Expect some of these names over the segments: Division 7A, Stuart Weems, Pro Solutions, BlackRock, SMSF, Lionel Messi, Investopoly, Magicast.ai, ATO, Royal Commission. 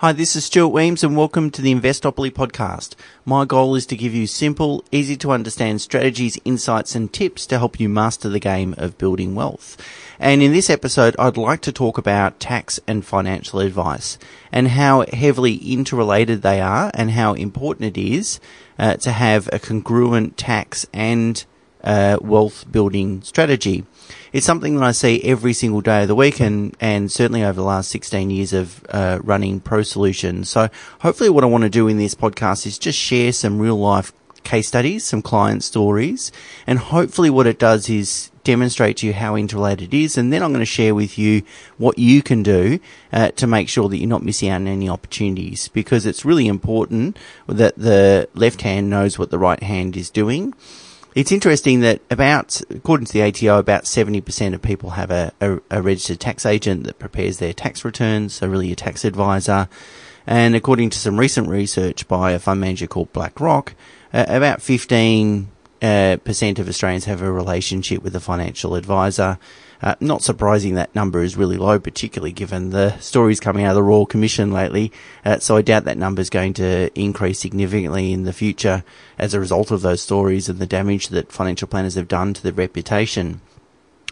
Hi, this is Stuart Weems and welcome to the Investopoly podcast. My goal is to give you simple, easy to understand strategies, insights and tips to help you master the game of building wealth. And in this episode, I'd like to talk about tax and financial advice and how heavily interrelated they are and how important it is to have a congruent tax and wealth building strategy. It's something that I see every single day of the week and certainly over the last 16 years of running Pro Solutions. So hopefully what I want to do in this podcast is just share some real life case studies, some client stories, and hopefully what it does is demonstrate to you how interrelated it is, and then I'm going to share with you what you can do to make sure that you're not missing out on any opportunities, because it's really important that the left hand knows what the right hand is doing. It's interesting that according to the ATO, about 70% of people have a registered tax agent that prepares their tax returns, so really a tax advisor. And according to some recent research by a fund manager called BlackRock, about 15% of Australians have a relationship with a financial advisor. Not surprising that number is really low, particularly given the stories coming out of the Royal Commission lately. So I doubt that number is going to increase significantly in the future as a result of those stories and the damage that financial planners have done to their reputation.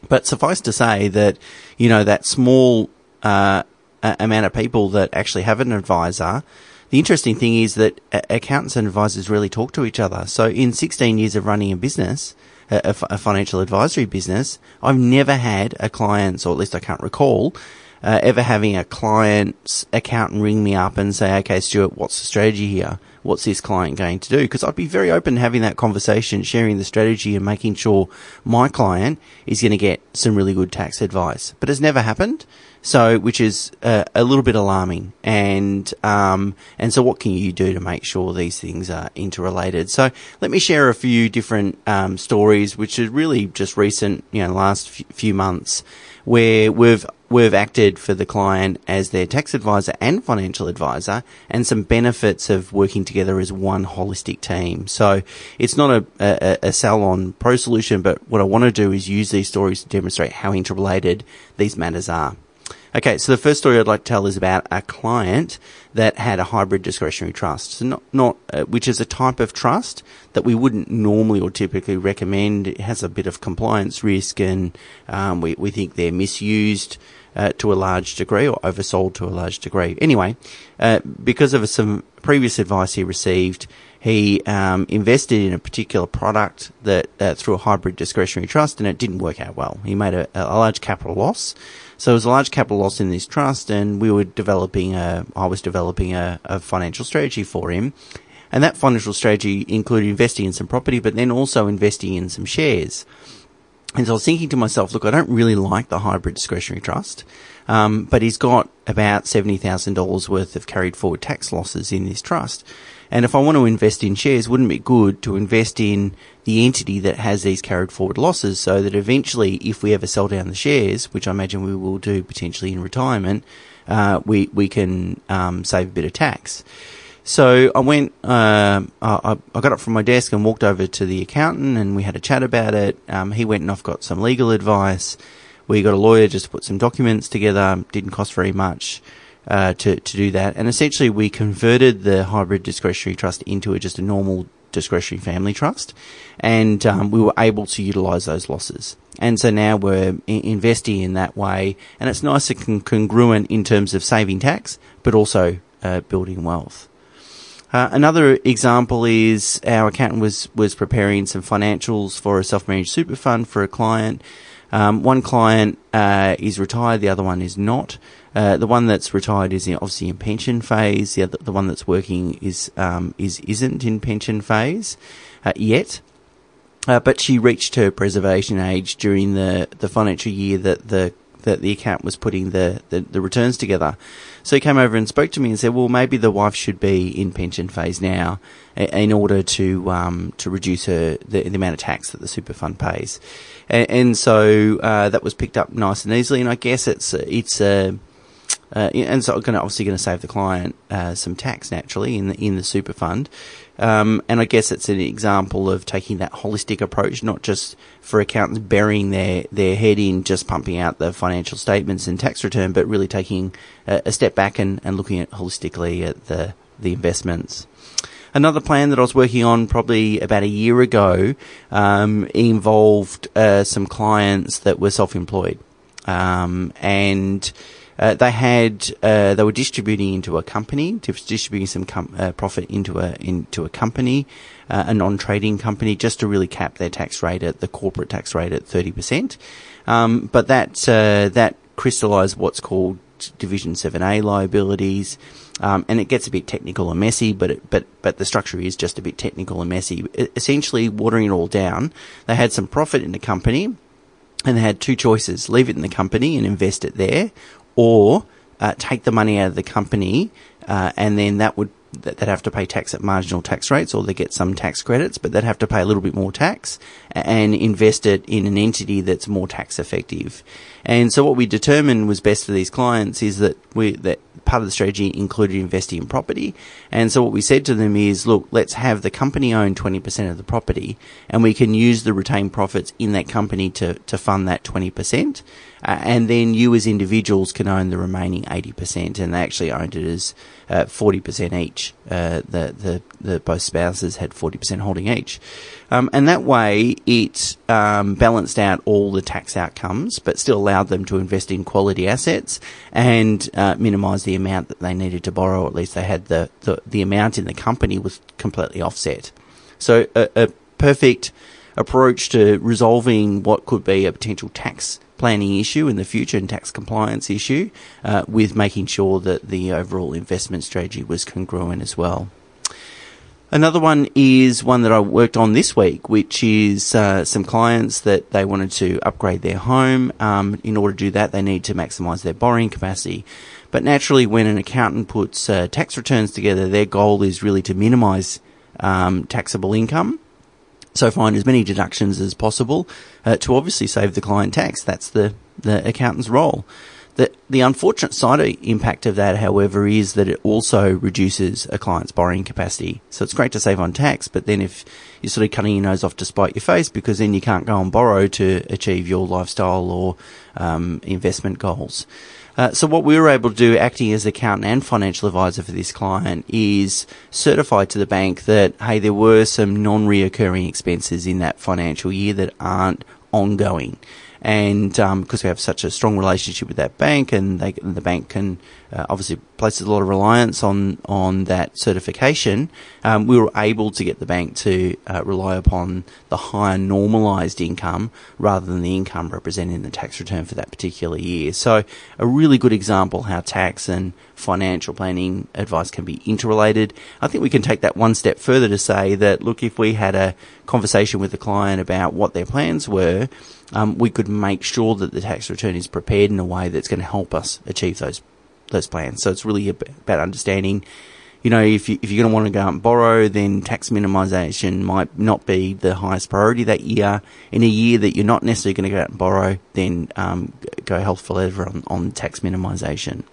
But suffice to say that, you know, that small amount of people that actually have an advisor, the interesting thing is that accountants and advisors really talk to each other. So in 16 years of running a business, a financial advisory business, I've never had a client, or at least I can't recall, ever having a client's accountant ring me up and say, okay, Stuart, what's the strategy here? What's this client going to do? Because I'd be very open to having that conversation, sharing the strategy and making sure my client is going to get some really good tax advice. But it's never happened. So, which is a little bit alarming. And so what can you do to make sure these things are interrelated? So let me share a few different stories, which are really just recent, you know, last few months, where we've acted for the client as their tax advisor and financial advisor, and some benefits of working together as one holistic team. So it's not a sell-on Pro Solution, but what I want to do is use these stories to demonstrate how interrelated these matters are. Okay, so the first story I'd like to tell is about a client that had a hybrid discretionary trust, so not which is a type of trust that we wouldn't normally or typically recommend. It has a bit of compliance risk, and we think they're misused to a large degree, or oversold to a large degree. Anyway, because of some previous advice he received, he invested in a particular product that through a hybrid discretionary trust, and it didn't work out well. He made a large capital loss. So it was a large capital loss in this trust, and I was developing a financial strategy for him. And that financial strategy included investing in some property, but then also investing in some shares. And so I was thinking to myself, look, I don't really like the hybrid discretionary trust, but he's got about $70,000 worth of carried forward tax losses in this trust. And if I want to invest in shares, wouldn't it be good to invest in the entity that has these carried forward losses, so that eventually, if we ever sell down the shares, which I imagine we will do potentially in retirement, we can save a bit of tax. So I went, I got up from my desk and walked over to the accountant, and we had a chat about it. He went and I've got some legal advice. We got a lawyer just to put some documents together. Didn't cost very much to do that. And essentially we converted the hybrid discretionary trust into just a normal discretionary family trust. And we were able to utilize those losses. And so now we're investing in that way. And it's nice and congruent in terms of saving tax, but also building wealth. Another example is our accountant was preparing some financials for a self-managed super fund for a client. One client is retired, the other one is not. The one that's retired is obviously in pension phase. The one that's working isn't in pension phase yet. But she reached her preservation age during the financial year that the accountant was putting the returns together. So he came over and spoke to me and said, well, maybe the wife should be in pension phase now in order to reduce the amount of tax that the super fund pays. And so that was picked up nice and easily. And I guess it's and so going to obviously going to save the client some tax naturally in the super fund. And I guess it's an example of taking that holistic approach, not just for accountants burying their head in just pumping out the financial statements and tax return, but really taking a step back and looking at holistically at the investments. Another plan that I was working on probably about a year ago involved some clients that were self-employed, and they were distributing into a company, distributing some profit into a company, a non-trading company, just to really cap their tax rate at the corporate tax rate at 30%. But that crystallised what's called Division 7A liabilities. And it gets a bit technical and messy, but the structure is just a bit technical and messy. Essentially, watering it all down, they had some profit in the company, and they had two choices: leave it in the company and invest it there, or take the money out of the company, and then they'd have to pay tax at marginal tax rates, or they get some tax credits, but they'd have to pay a little bit more tax and invest it in an entity that's more tax effective. And so what we determined was best for these clients is that part of the strategy included investing in property. And so what we said to them is, look, let's have the company own 20% of the property, and we can use the retained profits in that company to fund that 20%. And then you as individuals can own the remaining 80%, and they actually owned it as 40% each. The both spouses had 40% holding each, and that way it balanced out all the tax outcomes, but still allowed them to invest in quality assets and minimise the amount that they needed to borrow. At least they had the amount in the company was completely offset. So a perfect approach to resolving what could be a potential tax planning issue in the future and tax compliance issue, with making sure that the overall investment strategy was congruent as well. Another one is one that I worked on this week, which is some clients that they wanted to upgrade their home. In order to do that, they need to maximise their borrowing capacity. But naturally, when an accountant puts tax returns together, their goal is really to minimise taxable income. So find as many deductions as possible to obviously save the client tax. That's the accountant's role. The unfortunate side impact of that, however, is that it also reduces a client's borrowing capacity. So it's great to save on tax, but then if you're sort of cutting your nose off to spite your face, because then you can't go and borrow to achieve your lifestyle or investment goals. So what we were able to do, acting as accountant and financial advisor for this client, is certify to the bank that, hey, there were some non-reoccurring expenses in that financial year that aren't ongoing. And because we have such a strong relationship with that bank, and the bank can obviously places a lot of reliance on that certification, we were able to get the bank to rely upon the higher normalised income rather than the income represented in the tax return for that particular year. So a really good example how tax and financial planning advice can be interrelated. I think we can take that one step further to say that, look, if we had a conversation with the client about what their plans were, we could make sure that the tax return is prepared in a way that's going to help us achieve those plans. So it's really about understanding, you know, if you're going to want to go out and borrow, then tax minimisation might not be the highest priority that year. In a year that you're not necessarily going to go out and borrow, then go health forever on tax minimisation.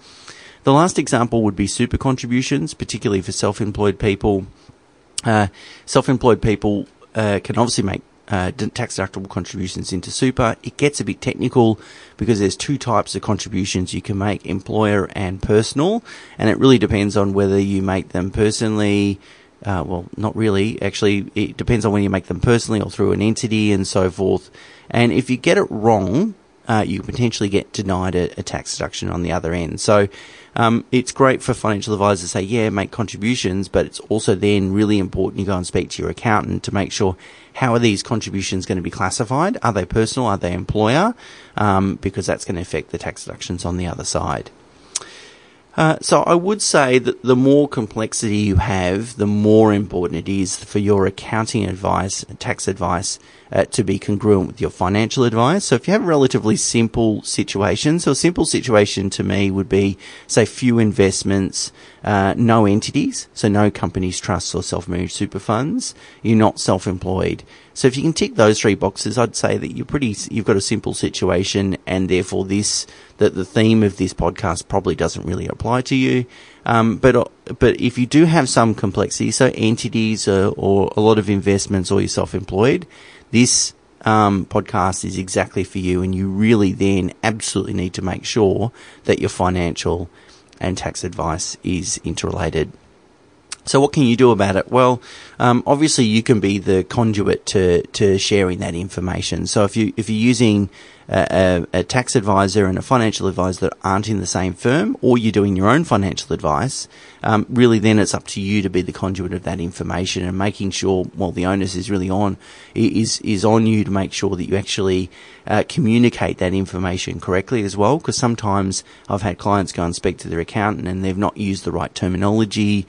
The last example would be super contributions, particularly for self-employed people. Self-employed people can obviously make tax deductible contributions into super. It gets a bit technical because there's two types of contributions you can make, employer and personal, and it really depends on whether you make them personally. Well, not really. Actually, it depends on when you make them personally or through an entity and so forth. And if you get it wrong, you potentially get denied a tax deduction on the other end. So it's great for financial advisors to say, yeah, make contributions, but it's also then really important you go and speak to your accountant to make sure, how are these contributions going to be classified? Are they personal? Are they employer? Because that's going to affect the tax deductions on the other side. So I would say that the more complexity you have, the more important it is for your accounting advice and tax advice to be congruent with your financial advice. So if you have relatively simple situations, so a simple situation to me would be, say, few investments, no entities, so no companies, trusts or self-managed super funds, you're not self-employed. So if you can tick those three boxes, I'd say that you've got a simple situation, and therefore that the theme of this podcast probably doesn't really apply to you. But if you do have some complexity, so entities or a lot of investments or you're self-employed, this podcast is exactly for you, and you really then absolutely need to make sure that your financial and tax advice is interrelated. So what can you do about it? Well, obviously you can be the conduit to sharing that information. So if you're using a tax advisor and a financial advisor that aren't in the same firm, or you're doing your own financial advice, really then it's up to you to be the conduit of that information, and making sure, well, the onus is really on you to make sure that you actually communicate that information correctly as well, because sometimes I've had clients go and speak to their accountant and they've not used the right terminology,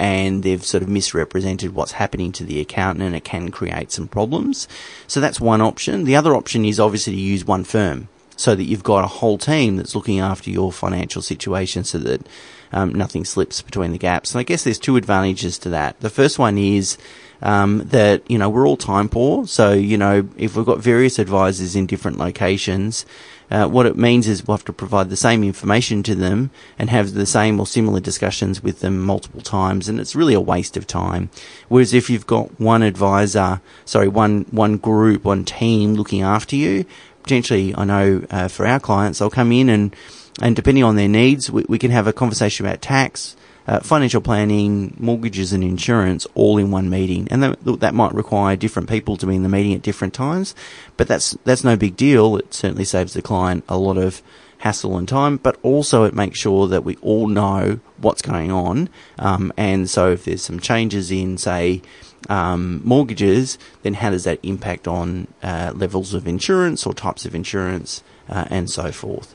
and they've sort of misrepresented what's happening to the accountant, and it can create some problems. So that's one option. The other option is obviously to use one firm, so that you've got a whole team that's looking after your financial situation, so that nothing slips between the gaps. And I guess there's two advantages to that. The first one is that, you know, we're all time poor. So, you know, if we've got various advisors in different locations, what it means is we'll have to provide the same information to them and have the same or similar discussions with them multiple times, and it's really a waste of time. Whereas if you've got one team looking after you, potentially, I know for our clients, they'll come in and depending on their needs, we can have a conversation about tax, financial planning, mortgages and insurance all in one meeting. And that might require different people to be in the meeting at different times, but that's no big deal. It certainly saves the client a lot of hassle and time, but also it makes sure that we all know what's going on. And so if there's some changes in, say, mortgages, then how does that impact on levels of insurance or types of insurance and so forth.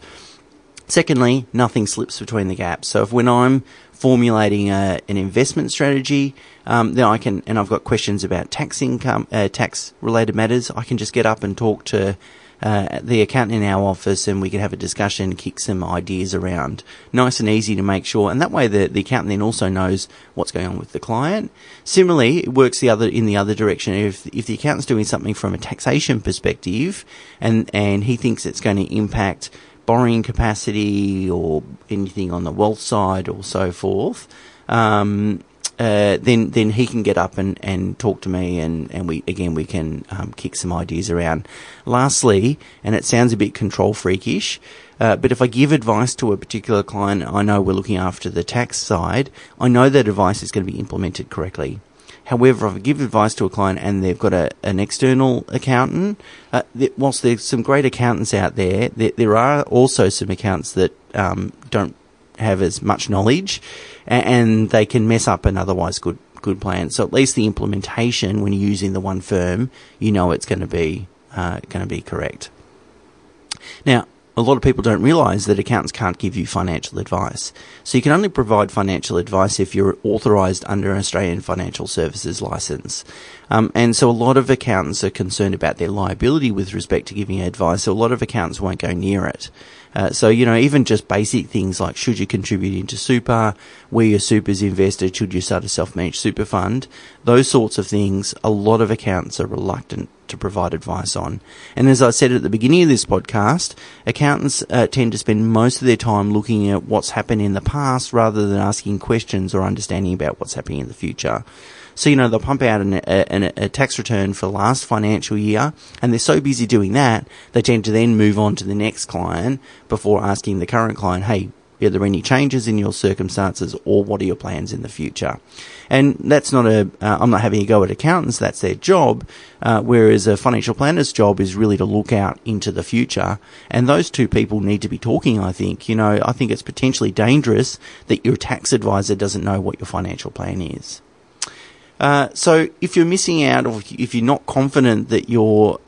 Secondly, nothing slips between the gaps. So if when I'm formulating an investment strategy, then I can, and I've got questions about tax-related matters, I can just get up and talk to the accountant in our office, and we can have a discussion, kick some ideas around. Nice and easy to make sure, and that way the accountant then also knows what's going on with the client. Similarly, it works in the other direction. If the accountant's doing something from a taxation perspective, and he thinks it's going to impact borrowing capacity or anything on the wealth side or so forth, then he can get up and talk to me, and we can kick some ideas around. Lastly, and it sounds a bit control freakish, but if I give advice to a particular client, I know we're looking after the tax side, I know that advice is going to be implemented correctly. However, if I give advice to a client and they've got an external accountant, whilst there's some great accountants out there, there are also some accountants that don't have as much knowledge, and they can mess up an otherwise good plan. So at least the implementation, when you're using the one firm, you know it's going to be correct. Now, a lot of people don't realise that accountants can't give you financial advice. So you can only provide financial advice if you're authorised under an Australian Financial Services licence. And so a lot of accountants are concerned about their liability with respect to giving advice, so a lot of accountants won't go near it. So, you know, even just basic things like should you contribute into super, where your super's invested, should you start a self-managed super fund, those sorts of things, a lot of accountants are reluctant to provide advice on. And as I said at the beginning of this podcast, accountants tend to spend most of their time looking at what's happened in the past rather than asking questions or understanding about what's happening in the future. So, you know, they'll pump out a tax return for last financial year, and they're so busy doing that, they tend to then move on to the next client before asking the current client, hey, are there any changes in your circumstances, or what are your plans in the future? And that's not I'm not having a go at accountants, that's their job, whereas a financial planner's job is really to look out into the future. And those two people need to be talking, I think. You know, I think it's potentially dangerous that your tax advisor doesn't know what your financial plan is. So if you're missing out, or if you're not confident that your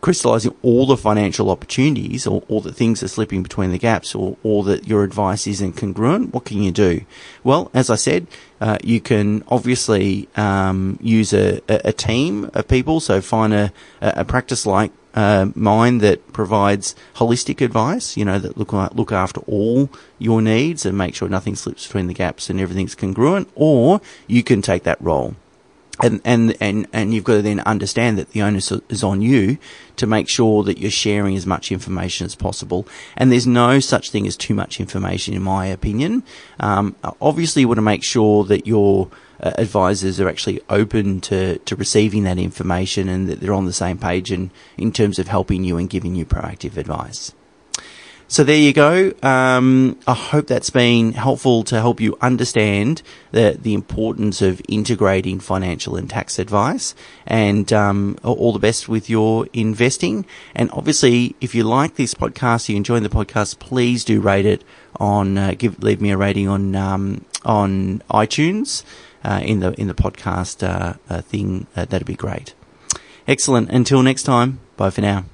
crystallising all the financial opportunities or all the things that are slipping between the gaps or that your advice isn't congruent, what can you do? Well, as I said, you can obviously use a team of people, so find a practice like mine that provides holistic advice, you know, that look after all your needs and make sure nothing slips between the gaps and everything's congruent, or you can take that role. And you've got to then understand that the onus is on you to make sure that you're sharing as much information as possible. And there's no such thing as too much information, in my opinion. Obviously, you want to make sure that your advisors are actually open to receiving that information and that they're on the same page in terms of helping you and giving you proactive advice. So there you go. I hope that's been helpful to help you understand the importance of integrating financial and tax advice, and all the best with your investing. And obviously, if you like this podcast, you enjoy the podcast, please do rate it on leave me a rating on iTunes in the podcast thing. That'd be great. Excellent. Until next time. Bye for now.